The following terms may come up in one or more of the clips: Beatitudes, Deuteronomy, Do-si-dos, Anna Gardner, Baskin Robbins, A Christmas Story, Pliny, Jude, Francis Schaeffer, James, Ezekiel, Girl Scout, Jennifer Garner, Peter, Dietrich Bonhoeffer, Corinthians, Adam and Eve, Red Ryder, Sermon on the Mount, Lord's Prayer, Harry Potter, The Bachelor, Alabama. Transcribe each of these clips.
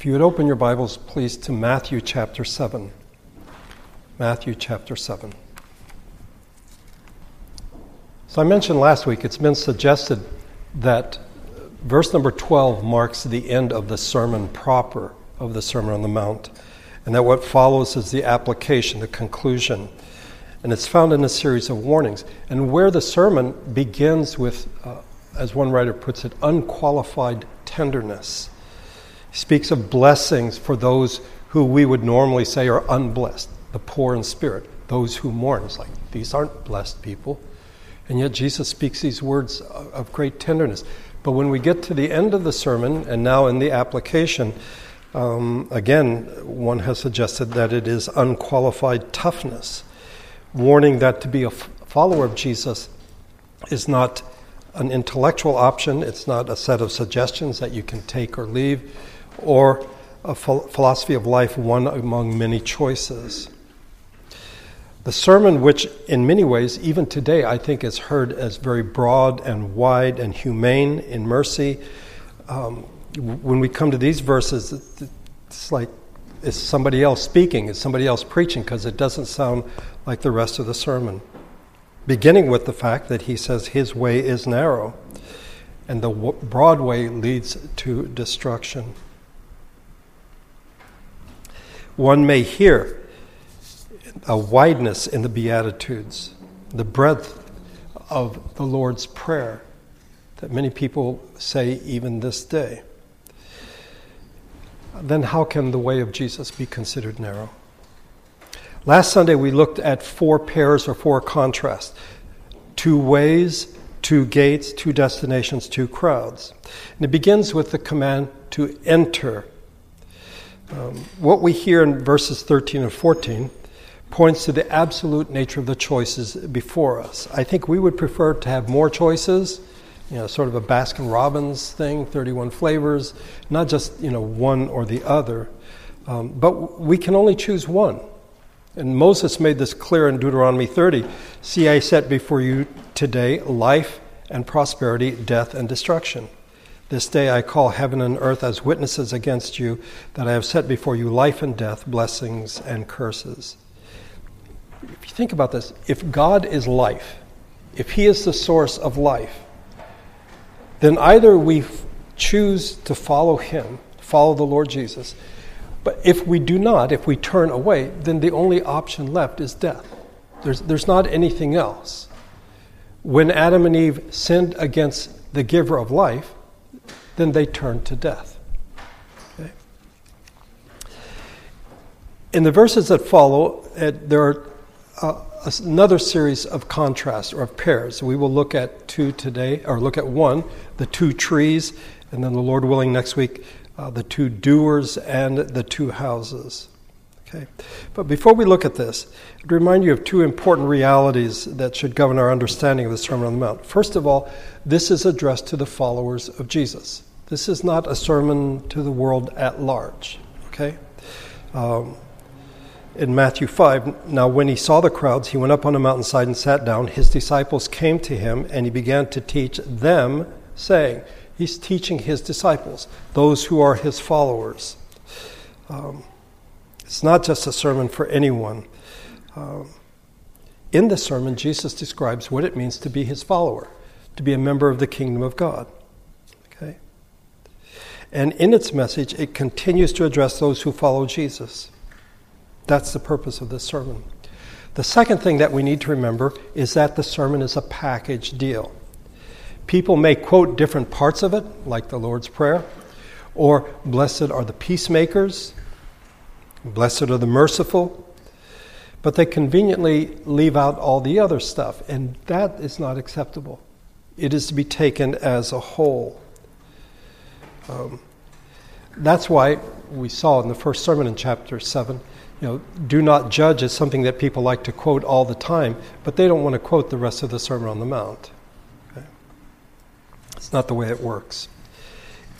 If you would open your Bibles, please, to Matthew chapter 7. Matthew chapter 7. So I mentioned last week, it's been suggested that verse number 12 marks the end of the sermon proper, of the Sermon on the Mount, and that what follows is the application, the conclusion. And it's found in a series of warnings. And where the sermon begins with, as one writer puts it, unqualified tenderness. He speaks of blessings for those who we would normally say are unblessed, the poor in spirit, those who mourn. It's like, these aren't blessed people. And yet Jesus speaks these words of great tenderness. But when we get to the end of the sermon, and now in the application, again, one has suggested that it is unqualified toughness, warning that to be a follower of Jesus is not an intellectual option. It's not a set of suggestions that you can take or leave, or a philosophy of life, one among many choices. The sermon, which in many ways, even today, I think is heard as very broad and wide and humane in mercy. When we come to these verses, it's like, is somebody else speaking? Is somebody else preaching? Because it doesn't sound like the rest of the sermon. Beginning with the fact that he says his way is narrow, and the broad way leads to destruction. One may hear a wideness in the Beatitudes, the breadth of the Lord's Prayer that many people say even this day. Then how can the way of Jesus be considered narrow? Last Sunday we looked at four pairs or four contrasts. Two ways, two gates, two destinations, two crowds. And it begins with the command to enter. What we hear in verses 13 and 14 points to the absolute nature of the choices before us. I think we would prefer to have more choices, you know, sort of a Baskin Robbins thing, 31 flavors, not just, one or the other. But we can only choose one. And Moses made this clear in Deuteronomy 30. See, I set before you today life and prosperity, death and destruction. This day I call heaven and earth as witnesses against you that I have set before you life and death, blessings and curses. If you think about this, if God is life, if he is the source of life, then either we choose to follow him, follow the Lord Jesus. But if we do not, if we turn away, then the only option left is death. There's not anything else. When Adam and Eve sinned against the giver of life, then they turned to death. Okay? In the verses that follow, there are another series of contrasts or of pairs. We will look at two today, or look at one, the two trees, and then the Lord willing next week, the two doers and the two houses. Okay, but before we look at this, I'd remind you of two important realities that should govern our understanding of the Sermon on the Mount. First of all, this is addressed to the followers of Jesus. This is not a sermon to the world at large. Okay. In Matthew 5, now when he saw the crowds, he went up on a mountainside and sat down. His disciples came to him, and he began to teach them, saying, he's teaching his disciples, those who are his followers. It's not just a sermon for anyone. In the sermon, Jesus describes what it means to be his follower, to be a member of the kingdom of God. Okay? And in its message, it continues to address those who follow Jesus. That's the purpose of this sermon. The second thing that we need to remember is that the sermon is a package deal. People may quote different parts of it, like the Lord's Prayer, or blessed are the peacemakers, blessed are the merciful, but they conveniently leave out all the other stuff, and that is not acceptable. It is to be taken as a whole. That's why we saw in the first sermon in chapter 7, do not judge is something that people like to quote all the time, but they don't want to quote the rest of the Sermon on the Mount. It's not the way it works.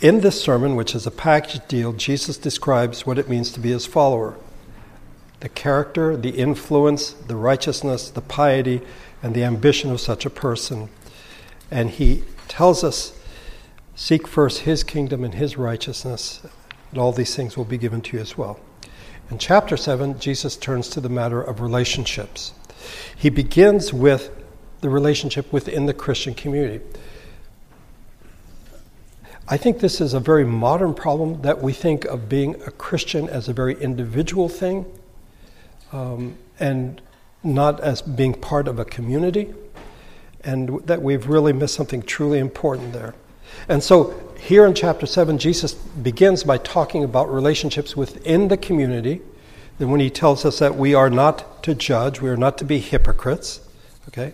In this sermon, which is a package deal, Jesus describes what it means to be his follower. The character, the influence, the righteousness, the piety, and the ambition of such a person. And he tells us, seek first his kingdom and his righteousness, and all these things will be given to you as well. In chapter 7, Jesus turns to the matter of relationships. He begins with the relationship within the Christian community. I think this is a very modern problem, that we think of being a Christian as a very individual thing, and not as being part of a community, and that we've really missed something truly important there. And so here in chapter 7, Jesus begins by talking about relationships within the community. Then when he tells us that we are not to judge, we are not to be hypocrites, okay?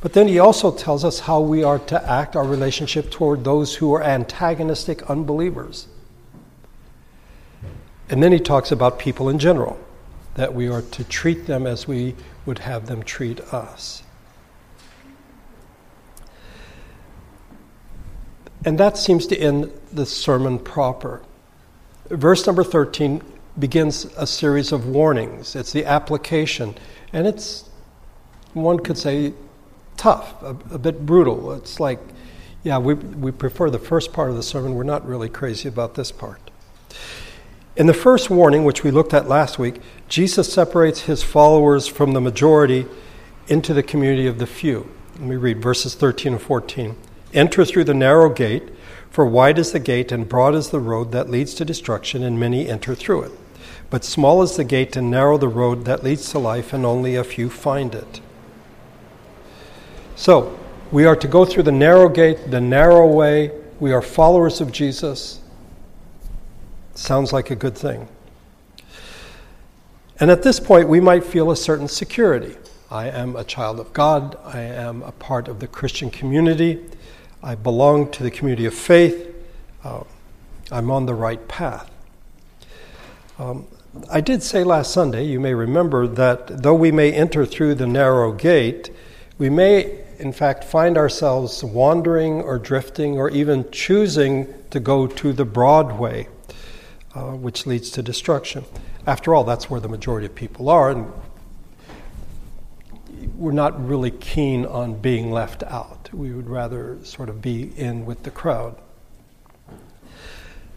But then he also tells us how we are to act our relationship toward those who are antagonistic unbelievers. And then he talks about people in general, that we are to treat them as we would have them treat us. And that seems to end the sermon proper. Verse number 13 begins a series of warnings. It's the application. And it's, one could say, tough, a bit brutal. It's like, yeah, we prefer the first part of the sermon. We're not really crazy about this part. In the first warning, which we looked at last week, Jesus separates his followers from the majority into the community of the few. Let me read verses 13 and 14. Enter through the narrow gate, for wide is the gate and broad is the road that leads to destruction, and many enter through it. But small is the gate and narrow the road that leads to life, and only a few find it. So, we are to go through the narrow gate, the narrow way. We are followers of Jesus. Sounds like a good thing. And at this point, we might feel a certain security. I am a child of God. I am a part of the Christian community. I belong to the community of faith. I'm on the right path. I did say last Sunday, you may remember, that though we may enter through the narrow gate, we may, in fact, find ourselves wandering or drifting or even choosing to go to the broad way, which leads to destruction. After all, that's where the majority of people are, and we're not really keen on being left out. We would rather sort of be in with the crowd.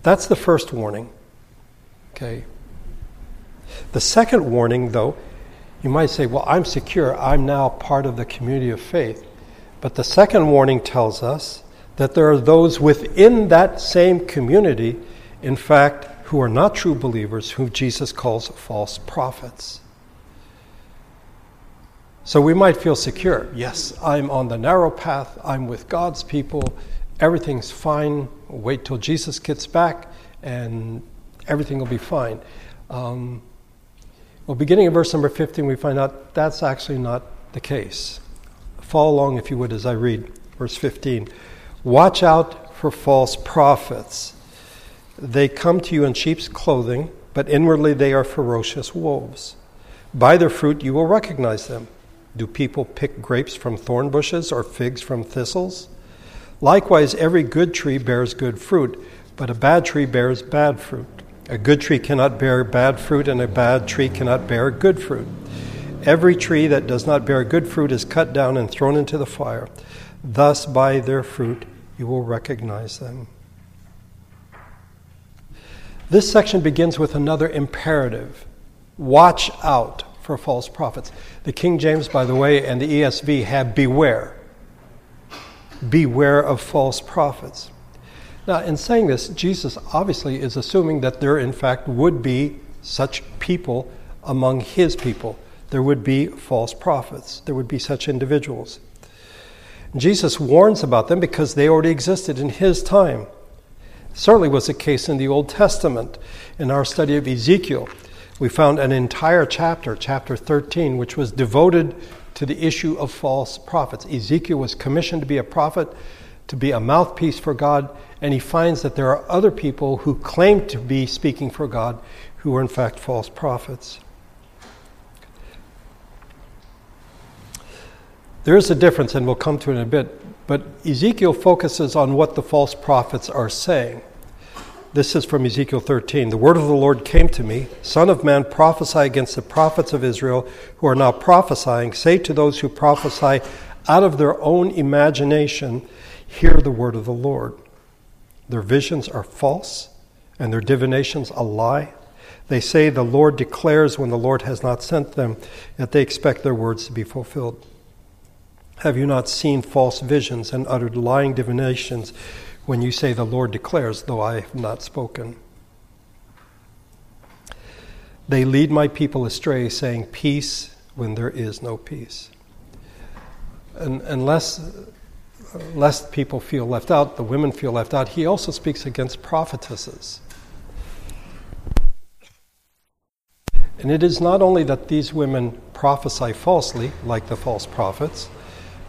That's the first warning. Okay. The second warning, though, you might say, well, I'm secure. I'm now part of the community of faith. But the second warning tells us that there are those within that same community, in fact, who are not true believers, who Jesus calls false prophets. So we might feel secure. Yes, I'm on the narrow path. I'm with God's people. Everything's fine. We'll wait till Jesus gets back, and everything will be fine. Well, beginning in verse number 15, we find out that's actually not the case. Follow along, if you would, as I read verse 15. Watch out for false prophets. They come to you in sheep's clothing, but inwardly they are ferocious wolves. By their fruit you will recognize them. Do people pick grapes from thorn bushes or figs from thistles? Likewise, every good tree bears good fruit, but a bad tree bears bad fruit. A good tree cannot bear bad fruit, and a bad tree cannot bear good fruit. Every tree that does not bear good fruit is cut down and thrown into the fire. Thus, by their fruit, you will recognize them. This section begins with another imperative. Watch out for false prophets. The King James, by the way, and the ESV have beware. Beware of false prophets. Now, in saying this, Jesus obviously is assuming that there, in fact, would be such people among his people. There would be false prophets. There would be such individuals. And Jesus warns about them because they already existed in his time. It certainly was the case in the Old Testament. In our study of Ezekiel, we found an entire chapter, chapter 13, which was devoted to the issue of false prophets. Ezekiel was commissioned to be a prophet, to be a mouthpiece for God, and he finds that there are other people who claim to be speaking for God who are in fact false prophets. There is a difference, and we'll come to it in a bit, but Ezekiel focuses on what the false prophets are saying. This is from Ezekiel 13. The word of the Lord came to me, Son of man, prophesy against the prophets of Israel who are now prophesying. Say to those who prophesy out of their own imagination, hear the word of the Lord. Their visions are false and their divinations a lie? They say the Lord declares when the Lord has not sent them, that they expect their words to be fulfilled. Have you not seen false visions and uttered lying divinations when you say the Lord declares, though I have not spoken? They lead my people astray, saying peace when there is no peace. And lest people feel left out, the women feel left out, he also speaks against prophetesses. And it is not only that these women prophesy falsely, like the false prophets,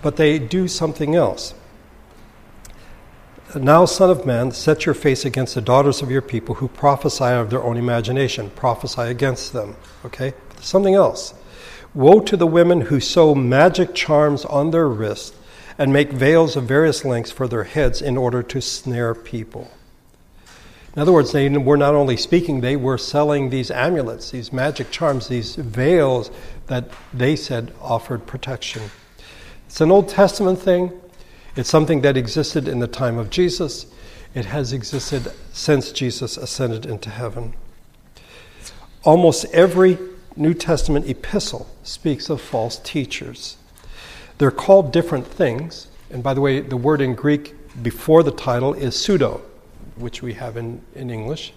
but they do something else. Now, Son of Man, set your face against the daughters of your people who prophesy of their own imagination. Prophesy against them. Okay? But there's something else. Woe to the women who sew magic charms on their wrists and make veils of various lengths for their heads in order to snare people. In other words, they were not only speaking, they were selling these amulets, these magic charms, these veils that they said offered protection. It's an Old Testament thing. It's something that existed in the time of Jesus. It has existed since Jesus ascended into heaven. Almost every New Testament epistle speaks of false teachers. They're called different things. And by the way, the word in Greek before the title is pseudo, which we have in English.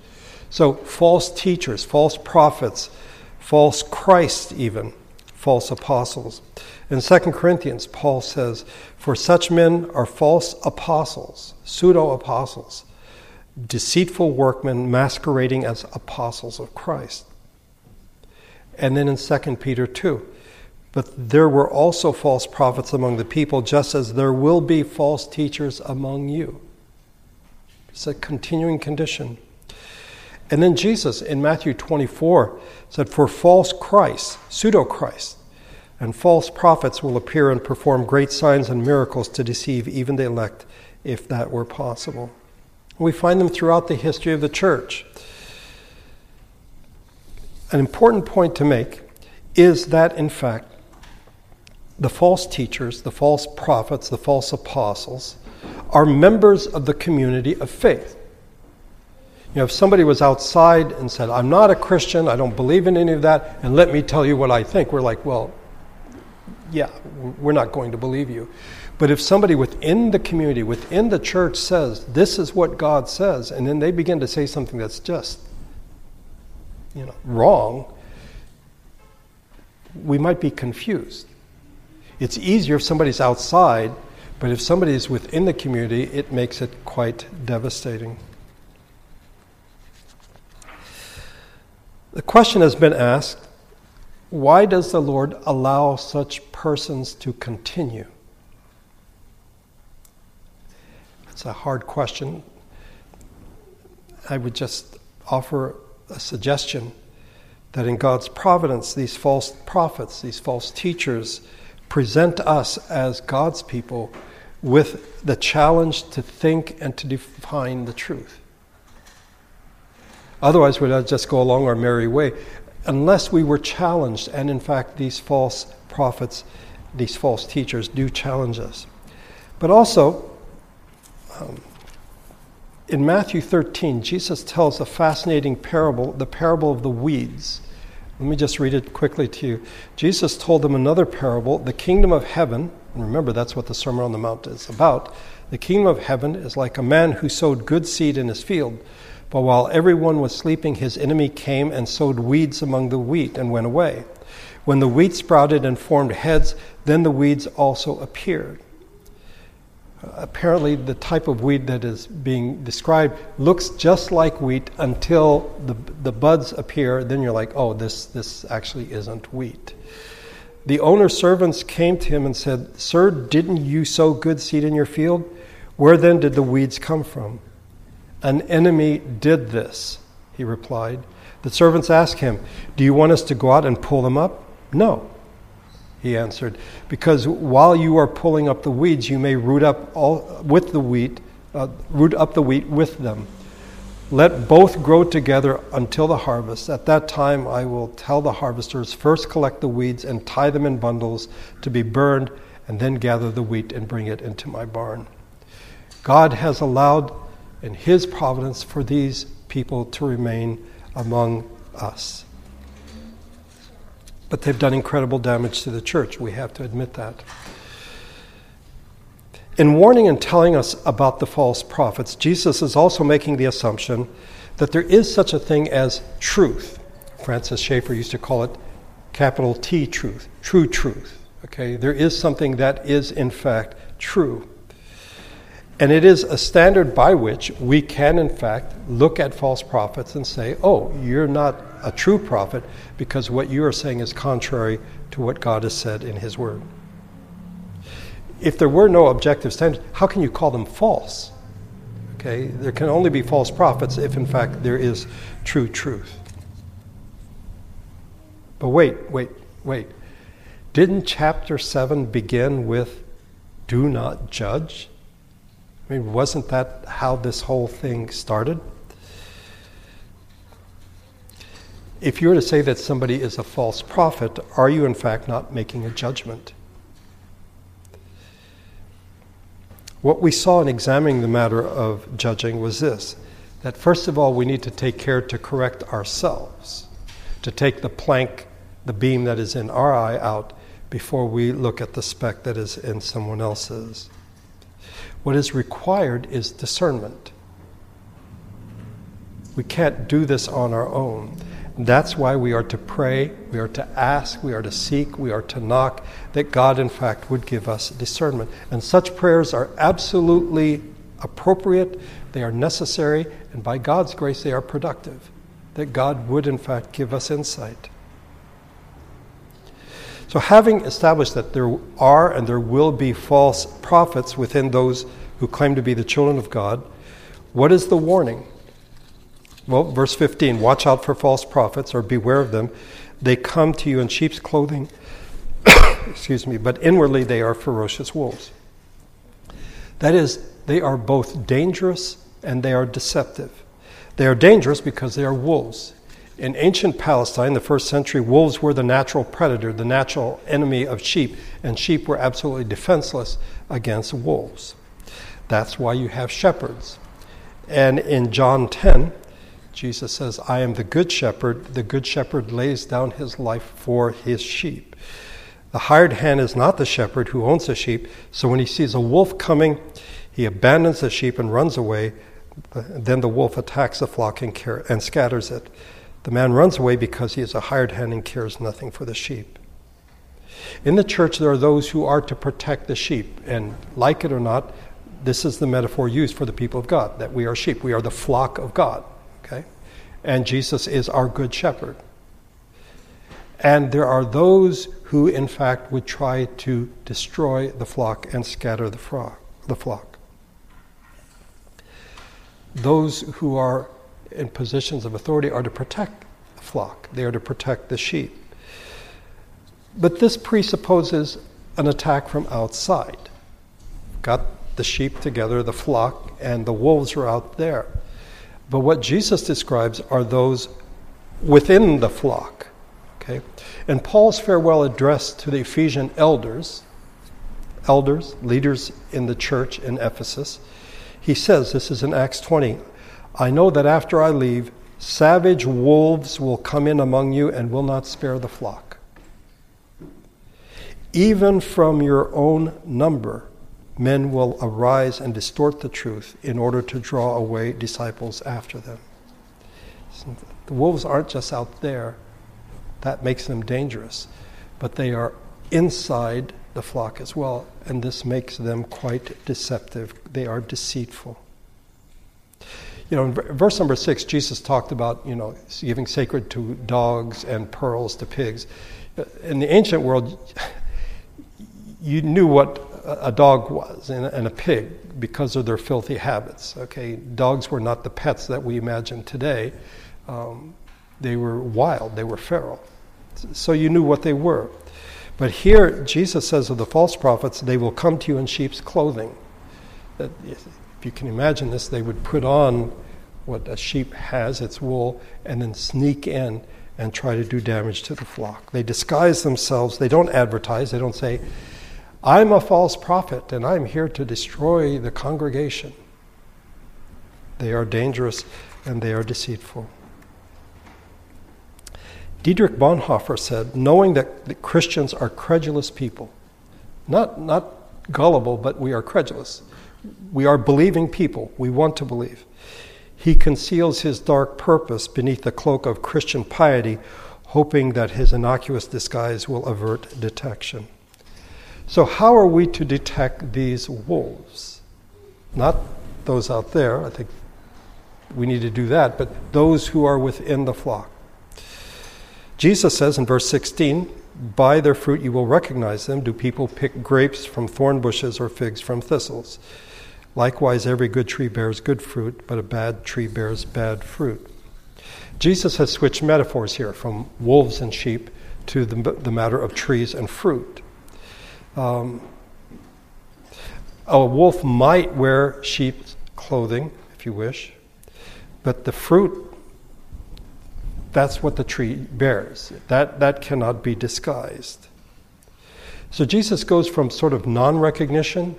So false teachers, false prophets, false Christ even, false apostles. In 2 Corinthians, Paul says, for such men are false apostles, pseudo-apostles, deceitful workmen masquerading as apostles of Christ. And then in 2 Peter 2, but there were also false prophets among the people, just as there will be false teachers among you. It's a continuing condition. And then Jesus in Matthew 24 said, for false Christs, pseudo-Christs, and false prophets will appear and perform great signs and miracles to deceive even the elect, if that were possible. We find them throughout the history of the church. An important point to make is that, in fact, the false teachers, the false prophets, the false apostles are members of the community of faith. You know, if somebody was outside and said, I'm not a Christian, I don't believe in any of that, and let me tell you what I think, we're like, well, yeah, we're not going to believe you. But if somebody within the community, within the church says, this is what God says, and then they begin to say something that's just, you know, wrong, we might be confused. It's easier if somebody's outside, but if somebody is within the community, it makes it quite devastating. The question has been asked, why does the Lord allow such persons to continue? It's a hard question. I would just offer a suggestion that in God's providence, these false prophets, these false teachers, present us as God's people with the challenge to think and to define the truth. Otherwise, we'd just go along our merry way unless we were challenged. And in fact, these false prophets, these false teachers do challenge us. But also, in Matthew 13, Jesus tells a fascinating parable, the parable of the weeds. Let me just read it quickly to you. Jesus told them another parable, the kingdom of heaven, and remember that's what the Sermon on the Mount is about. The kingdom of heaven is like a man who sowed good seed in his field, but while everyone was sleeping, his enemy came and sowed weeds among the wheat and went away. When the wheat sprouted and formed heads, then the weeds also appeared. Apparently, the type of weed that is being described looks just like wheat until the buds appear. Then you're like, oh, this actually isn't wheat. The owner's servants came to him and said, sir, didn't you sow good seed in your field? Where then did the weeds come from? An enemy did this, he replied. The servants asked him, do you want us to go out and pull them up? No, he answered, because while you are pulling up the weeds, you may root up the wheat with them. Let both grow together until the harvest. At that time, I will tell the harvesters, first collect the weeds and tie them in bundles to be burned, and then gather the wheat and bring it into my barn. God has allowed in his providence for these people to remain among us. But they've done incredible damage to the church. We have to admit that. In warning and telling us about the false prophets, Jesus is also making the assumption that there is such a thing as truth. Francis Schaeffer used to call it capital T truth, true truth. Okay, there is something that is in fact true. And it is a standard by which we can, in fact, look at false prophets and say, oh, you're not a true prophet because what you are saying is contrary to what God has said in his word. If there were no objective standards, how can you call them false? Okay, there can only be false prophets if, in fact, there is true truth. But wait. Didn't chapter 7 begin with, do not judge? I mean, wasn't that how this whole thing started? If you were to say that somebody is a false prophet, are you in fact not making a judgment? What we saw in examining the matter of judging was this, that first of all, we need to take care to correct ourselves, to take the plank, the beam that is in our eye out before we look at the speck that is in someone else's. What is required is discernment. We can't do this on our own. That's why we are to pray, we are to ask, we are to seek, we are to knock, that God, in fact, would give us discernment. And such prayers are absolutely appropriate, they are necessary, and by God's grace, they are productive, that God would, in fact, give us insight. So having established that there are and there will be false prophets within those who claim to be the children of God, what is the warning? Well, verse 15, watch out for false prophets or beware of them. They come to you in sheep's clothing, but inwardly they are ferocious wolves. That is, they are both dangerous and they are deceptive. They are dangerous because they are wolves. In ancient Palestine, the first century, wolves were the natural predator, the natural enemy of sheep, and sheep were absolutely defenseless against wolves. That's why you have shepherds. And in John 10, Jesus says, I am the good shepherd. The good shepherd lays down his life for his sheep. The hired hand is not the shepherd who owns the sheep, so when he sees a wolf coming, he abandons the sheep and runs away. Then the wolf attacks the flock and scatters it. The man runs away because he is a hired hand and cares nothing for the sheep. In the church, there are those who are to protect the sheep. And like it or not, this is the metaphor used for the people of God, that we are sheep. We are the flock of God. Okay? And Jesus is our good shepherd. And there are those who, in fact, would try to destroy the flock and scatter the flock. Those who are in positions of authority are to protect the flock. They are to protect the sheep. But this presupposes an attack from outside. Got the sheep together, the flock, and the wolves are out there. But what Jesus describes are those within the flock. Okay? In Paul's farewell address to the Ephesian elders, leaders in the church in Ephesus, he says, this is in Acts 20, I know that after I leave, savage wolves will come in among you and will not spare the flock. Even from your own number, men will arise and distort the truth in order to draw away disciples after them. The wolves aren't just out there. That makes them dangerous. But they are inside the flock as well, and this makes them quite deceptive. They are deceitful. You know, in verse number 6, Jesus talked about, you know, giving sacred to dogs and pearls to pigs. In the ancient world, you knew what a dog was and a pig because of their filthy habits. Okay, dogs were not the pets that we imagine today. They were wild. They were feral. So you knew what they were. But here, Jesus says of the false prophets, they will come to you in sheep's clothing. That, if you can imagine this, they would put on what a sheep has, its wool, and then sneak in and try to do damage to the flock. They disguise themselves. They don't advertise. They don't say, I'm a false prophet, and I'm here to destroy the congregation. They are dangerous and they are deceitful. Dietrich Bonhoeffer said, knowing that Christians are credulous people, not gullible, but we are credulous. We are believing people. We want to believe. He conceals his dark purpose beneath the cloak of Christian piety, hoping that his innocuous disguise will avert detection. So how are we to detect these wolves? Not those out there. I think we need to do that, but those who are within the flock. Jesus says in verse 16, by their fruit you will recognize them. Do people pick grapes from thorn bushes or figs from thistles? Likewise, every good tree bears good fruit, but a bad tree bears bad fruit. Jesus has switched metaphors here from wolves and sheep to the matter of trees and fruit. A wolf might wear sheep's clothing, if you wish, but the fruit, that's what the tree bears. That cannot be disguised. So Jesus goes from sort of non-recognition,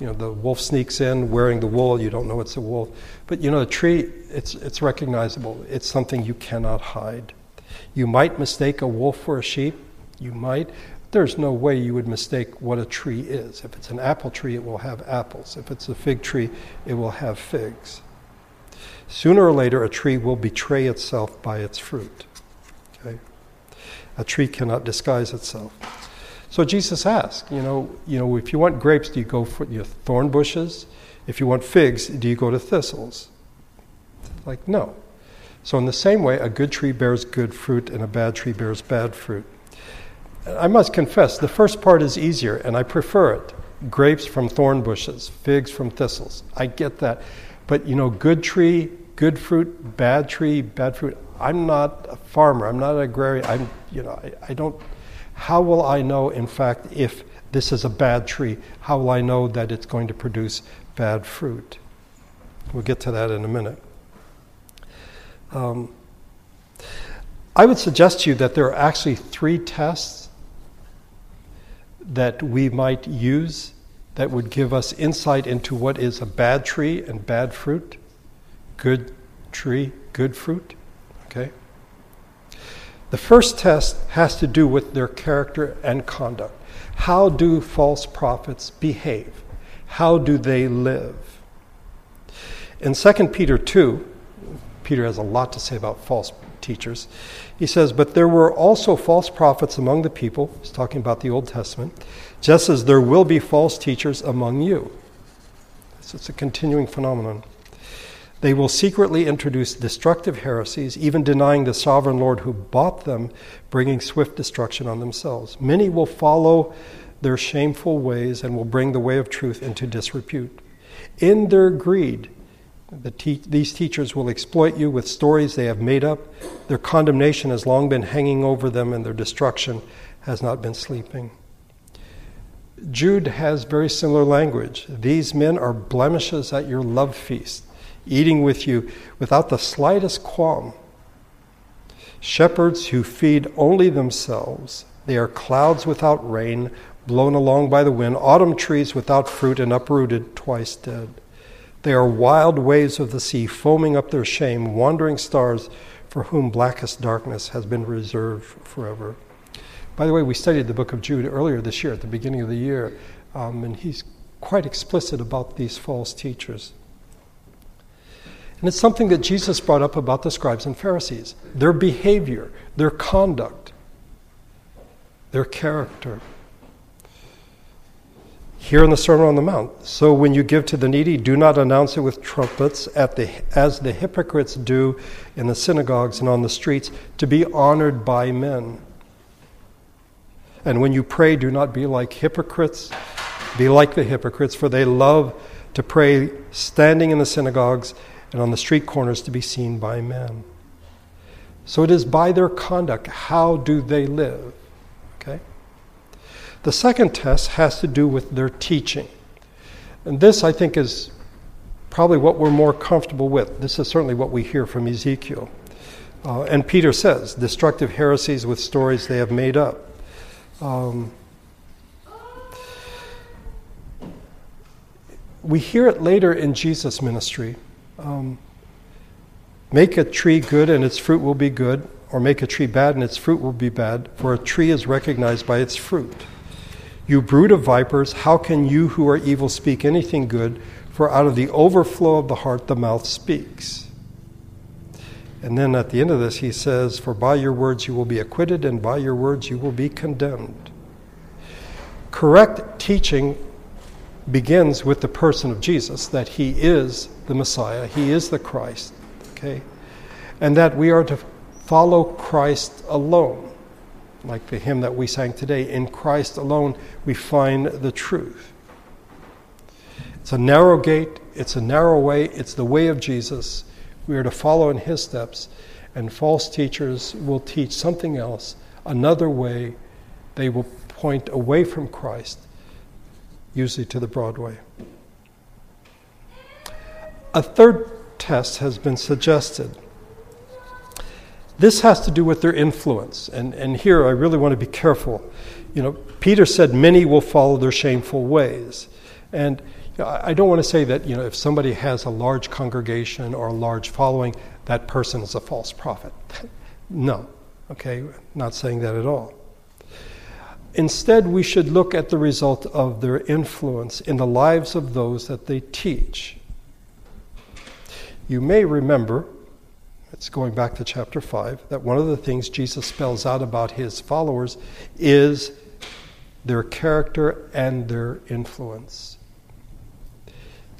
the wolf sneaks in wearing the wool, you don't know it's a wolf, but the tree, it's recognizable. It's something you cannot hide. You might mistake a wolf for a sheep, you might. There's no way you would mistake what a tree is. If it's an apple tree, it will have apples. If it's a fig tree, it will have figs. Sooner or later, a tree will betray itself by its fruit. Okay? A tree cannot disguise itself. So Jesus asked, if you want grapes, do you go for your thorn bushes? If you want figs, do you go to thistles? Like, no. So in the same way, a good tree bears good fruit and a bad tree bears bad fruit. I must confess, the first part is easier, and I prefer it. Grapes from thorn bushes, figs from thistles. I get that. But, good tree, good fruit, bad tree, bad fruit. I'm not a farmer. I'm not an agrarian. How will I know, in fact, if this is a bad tree? How will I know that it's going to produce bad fruit? We'll get to that in a minute. I would suggest to you that there are actually three tests that we might use that would give us insight into what is a bad tree and bad fruit. Good tree, good fruit. Okay. The first test has to do with their character and conduct. How do false prophets behave? How do they live? In 2 Peter 2, Peter has a lot to say about false teachers. He says, but there were also false prophets among the people. He's talking about the Old Testament. Just as there will be false teachers among you. So it's a continuing phenomenon. They will secretly introduce destructive heresies, even denying the sovereign Lord who bought them, bringing swift destruction on themselves. Many will follow their shameful ways and will bring the way of truth into disrepute. In their greed, these teachers will exploit you with stories they have made up. Their condemnation has long been hanging over them, and their destruction has not been sleeping. Jude has very similar language. These men are blemishes at your love feast, eating with you without the slightest qualm. Shepherds who feed only themselves. They are clouds without rain, blown along by the wind, autumn trees without fruit and uprooted, twice dead. They are wild waves of the sea, foaming up their shame, wandering stars for whom blackest darkness has been reserved forever. By the way, we studied the book of Jude earlier this year, at the beginning of the year, and he's quite explicit about these false teachers. And it's something that Jesus brought up about the scribes and Pharisees, their behavior, their conduct, their character. Here in the Sermon on the Mount, so when you give to the needy, do not announce it with trumpets as the hypocrites do in the synagogues and on the streets, to be honored by men. And when you pray, do not be like hypocrites. Be like the hypocrites, for they love to pray standing in the synagogues and on the street corners to be seen by men. So it is by their conduct. How do they live? Okay. The second test has to do with their teaching. And this, I think, is probably what we're more comfortable with. This is certainly what we hear from Ezekiel. And Peter says, destructive heresies with stories they have made up. We hear it later in Jesus' ministry. Make a tree good and its fruit will be good, or make a tree bad and its fruit will be bad, for a tree is recognized by its fruit. You brood of vipers, how can you who are evil speak anything good? For out of the overflow of the heart the mouth speaks. And then at the end of this he says, for by your words you will be acquitted, and by your words you will be condemned. Correct teaching begins with the person of Jesus, that he is the Messiah, he is the Christ, okay? And that we are to follow Christ alone, like the hymn that we sang today. In Christ alone we find the truth. It's a narrow gate, it's a narrow way, it's the way of Jesus. We are to follow in his steps, and false teachers will teach something else, another way. They will point away from Christ, usually to the broad way. A third test has been suggested. This has to do with their influence, and here I really want to be careful. You know, Peter said many will follow their shameful ways, and I don't want to say that, you know, if somebody has a large congregation or a large following, that person is a false prophet. No, okay, not saying that at all. Instead, we should look at the result of their influence in the lives of those that they teach. You may remember, it's going back to chapter 5, that one of the things Jesus spells out about his followers is their character and their influence.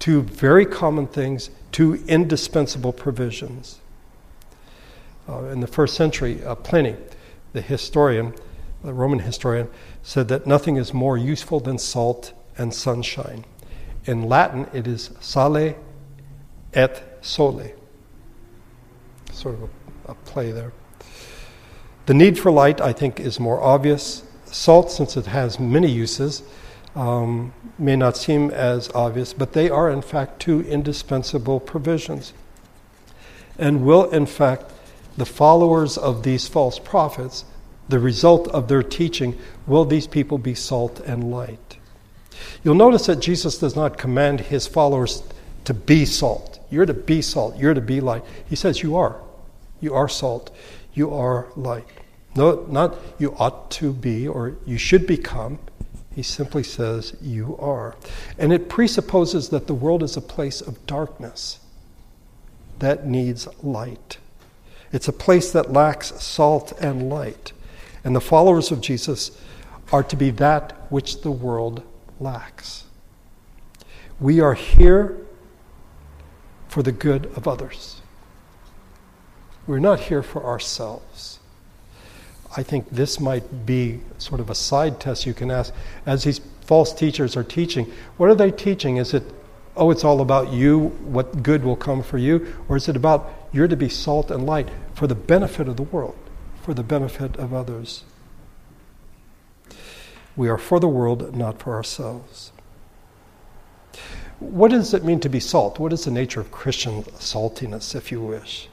Two very common things, two indispensable provisions. In the first century, Pliny, the historian, the Roman historian, said that nothing is more useful than salt and sunshine. In Latin, it is sale et sole. Sort of a play there. The need for light, I think, is more obvious. Salt, since it has many uses, may not seem as obvious, but they are, in fact, two indispensable provisions. And will, in fact, the followers of these false prophets, the result of their teaching, will these people be salt and light? You'll notice that Jesus does not command his followers to be salt. You're to be salt. You're to be light. He says you are. You are salt. You are light. No, not you ought to be or you should become. He simply says you are. And it presupposes that the world is a place of darkness that needs light. It's a place that lacks salt and light. And the followers of Jesus are to be that which the world lacks. We are here for the good of others. We're not here for ourselves. I think this might be sort of a side test you can ask. As these false teachers are teaching, what are they teaching? Is it, oh, it's all about you, what good will come for you? Or is it about you're to be salt and light for the benefit of the world, for the benefit of others? We are for the world, not for ourselves. What does it mean to be salt? What is the nature of Christian saltiness, if you wish?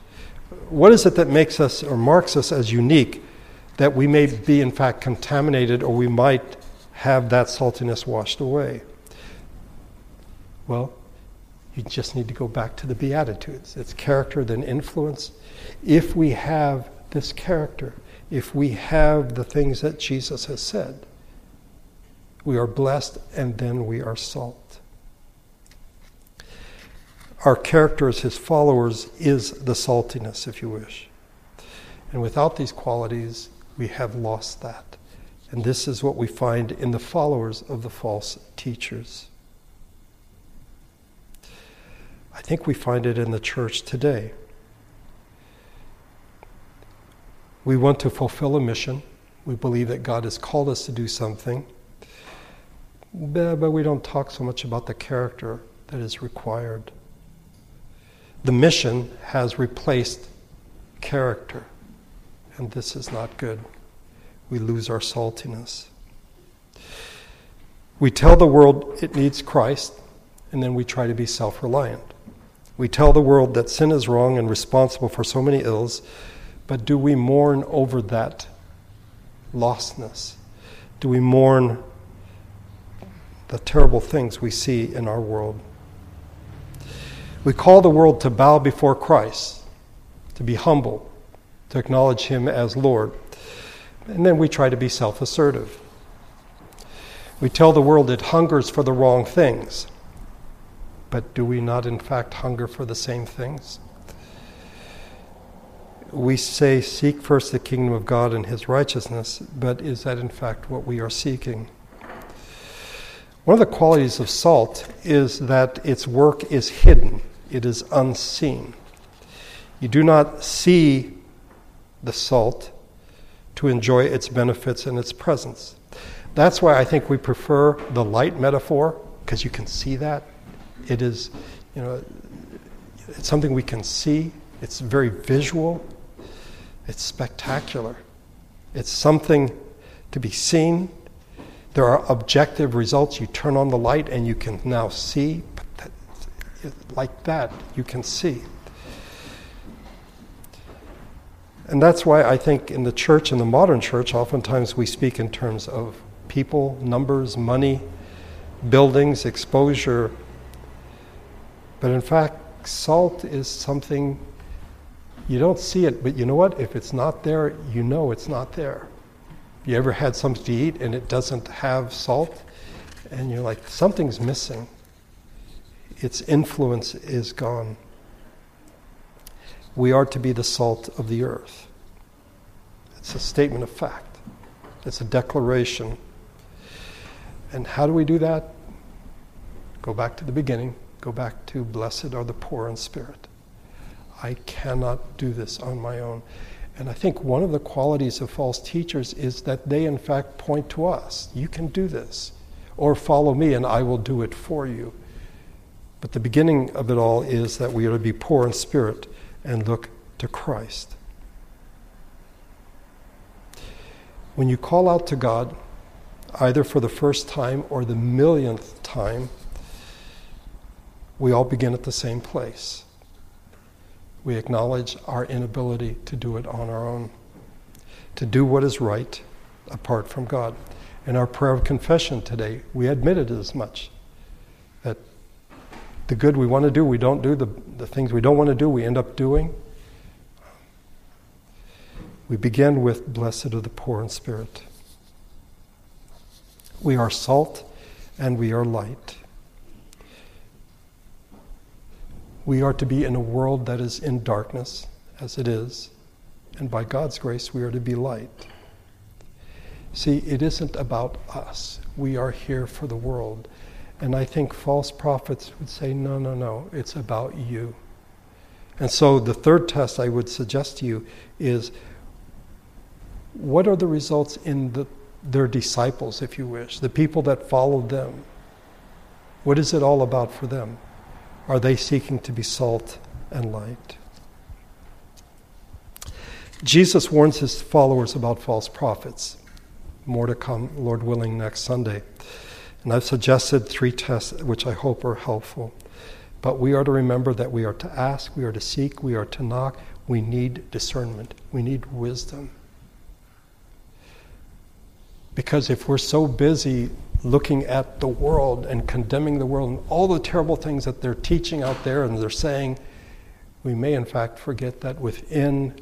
What is it that makes us or marks us as unique, that we may be, in fact, contaminated, or we might have that saltiness washed away? Well, you just need to go back to the Beatitudes. It's character, then influence. If we have this character, if we have the things that Jesus has said, we are blessed, and then we are salt. Our character as his followers is the saltiness, if you wish. And without these qualities, we have lost that. And this is what we find in the followers of the false teachers. I think we find it in the church today. We want to fulfill a mission. We believe that God has called us to do something. But we don't talk so much about the character that is required. The mission has replaced character. And this is not good. We lose our saltiness. We tell the world it needs Christ, and then we try to be self-reliant. We tell the world that sin is wrong and responsible for so many ills, but do we mourn over that lostness? Do we mourn the terrible things we see in our world? We call the world to bow before Christ, to be humble, to acknowledge him as Lord. And then we try to be self-assertive. We tell the world it hungers for the wrong things. But do we not, in fact, hunger for the same things? We say, seek first the kingdom of God and his righteousness, but is that, in fact, what we are seeking? One of the qualities of salt is that its work is hidden. It is unseen. You do not see the salt to enjoy its benefits and its presence. That's why I think we prefer the light metaphor, because you can see that. It is, it's something we can see. It's very visual. It's spectacular. It's something to be seen. There are objective results. You turn on the light and you can now see. But like that, you can see. And that's why I think in the church, in the modern church, oftentimes we speak in terms of people, numbers, money, buildings, exposure. But in fact, salt is something, you don't see it, but you know what? If it's not there, you know it's not there. You ever had something to eat and it doesn't have salt? And you're like, something's missing. Its influence is gone. We are to be the salt of the earth. It's a statement of fact. It's a declaration. And how do we do that? Go back to the beginning. Go back to blessed are the poor in spirit. I cannot do this on my own. And I think one of the qualities of false teachers is that they, in fact, point to us. You can do this. Or follow me and I will do it for you. But the beginning of it all is that we are to be poor in spirit and look to Christ. When you call out to God, either for the first time or the millionth time, we all begin at the same place. We acknowledge our inability to do it on our own, to do what is right apart from God. In our prayer of confession today, we admitted as much, that the good we want to do, we don't do. The things we don't want to do, we end up doing. We begin with blessed are the poor in spirit. We are salt and we are light. We are to be in a world that is in darkness, as it is, and by God's grace we are to be light. See, it isn't about us. We are here for the world. And I think false prophets would say, no, it's about you. And so the third test I would suggest to you is, what are the results in their disciples, if you wish, the people that followed them? What is it all about for them? Are they seeking to be salt and light? Jesus warns his followers about false prophets. More to come, Lord willing, next Sunday. And I've suggested 3 tests which I hope are helpful. But we are to remember that we are to ask, we are to seek, we are to knock. We need discernment. We need wisdom. Because if we're so busy looking at the world and condemning the world and all the terrible things that they're teaching out there and they're saying, we may in fact forget that within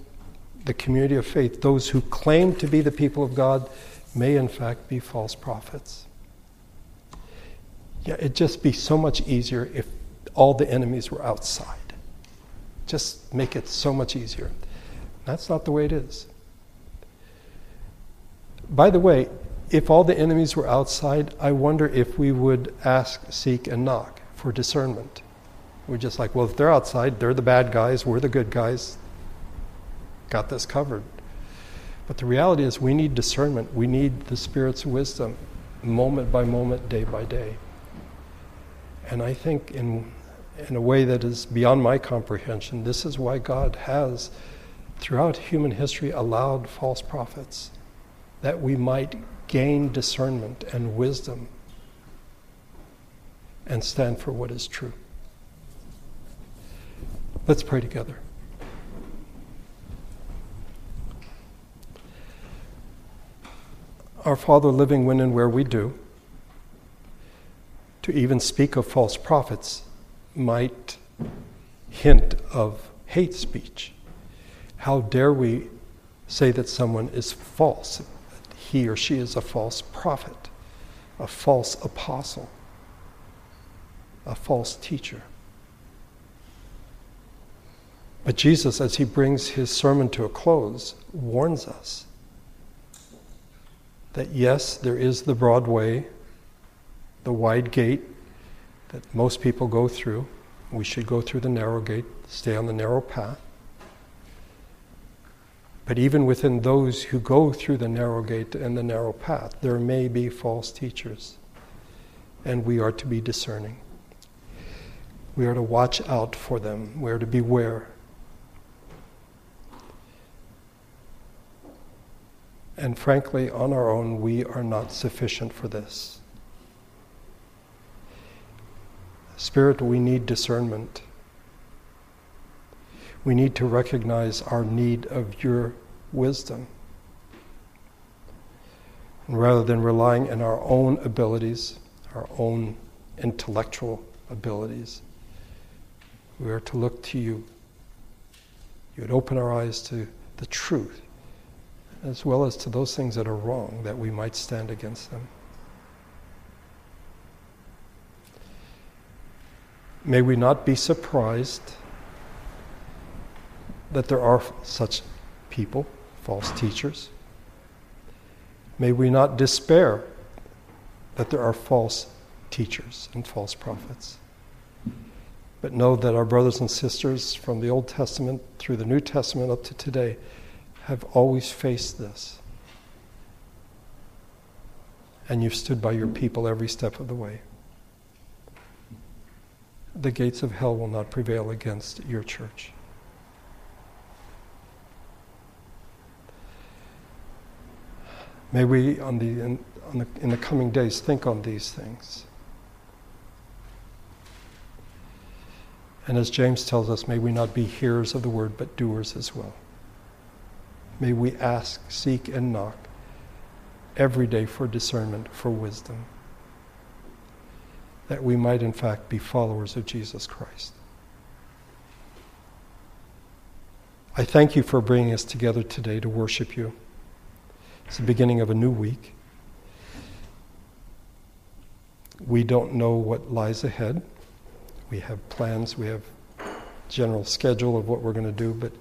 the community of faith, those who claim to be the people of God may in fact be false prophets. Yeah, it'd just be so much easier if all the enemies were outside. Just make it so much easier. That's not the way it is. By the way, if all the enemies were outside, I wonder if we would ask, seek, and knock for discernment. We're just like, well, if they're outside, they're the bad guys, we're the good guys. Got this covered. But the reality is we need discernment. We need the Spirit's wisdom, moment by moment, day by day. And I think in a way that is beyond my comprehension, this is why God has throughout human history allowed false prophets that we might gain discernment and wisdom and stand for what is true. Let's pray together. Our Father, living when and where we do, to even speak of false prophets might hint of hate speech. How dare we say that someone is false, that he or she is a false prophet, a false apostle, a false teacher. But Jesus, as he brings his sermon to a close, warns us that yes, there is the broad way, the wide gate that most people go through. We should go through the narrow gate, stay on the narrow path. But even within those who go through the narrow gate and the narrow path, there may be false teachers, and we are to be discerning. We are to watch out for them. We are to beware. And frankly, on our own, we are not sufficient for this. Spirit, we need discernment. We need to recognize our need of your wisdom. And rather than relying on our own abilities, our own intellectual abilities, we are to look to you. You would open our eyes to the truth, as well as to those things that are wrong, that we might stand against them. May we not be surprised that there are such people, false teachers. May we not despair that there are false teachers and false prophets. But know that our brothers and sisters from the Old Testament through the New Testament up to today have always faced this. And you've stood by your people every step of the way. The gates of hell will not prevail against your church. May we, in the coming days, think on these things. And as James tells us, may we not be hearers of the word, but doers as well. May we ask, seek, and knock every day for discernment, for wisdom, that we might in fact be followers of Jesus Christ. I thank you for bringing us together today to worship you. It's the beginning of a new week. We don't know what lies ahead. We have plans, we have general schedule of what we're going to do, but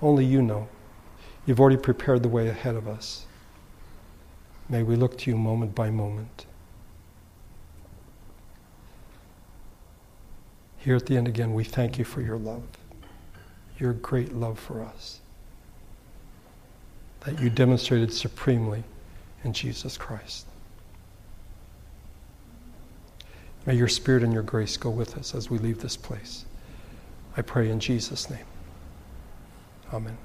only you know. You've already prepared the way ahead of us. May we look to you moment by moment. Here at the end again, we thank you for your love, your great love for us, that you demonstrated supremely in Jesus Christ. May your spirit and your grace go with us as we leave this place. I pray in Jesus' name. Amen.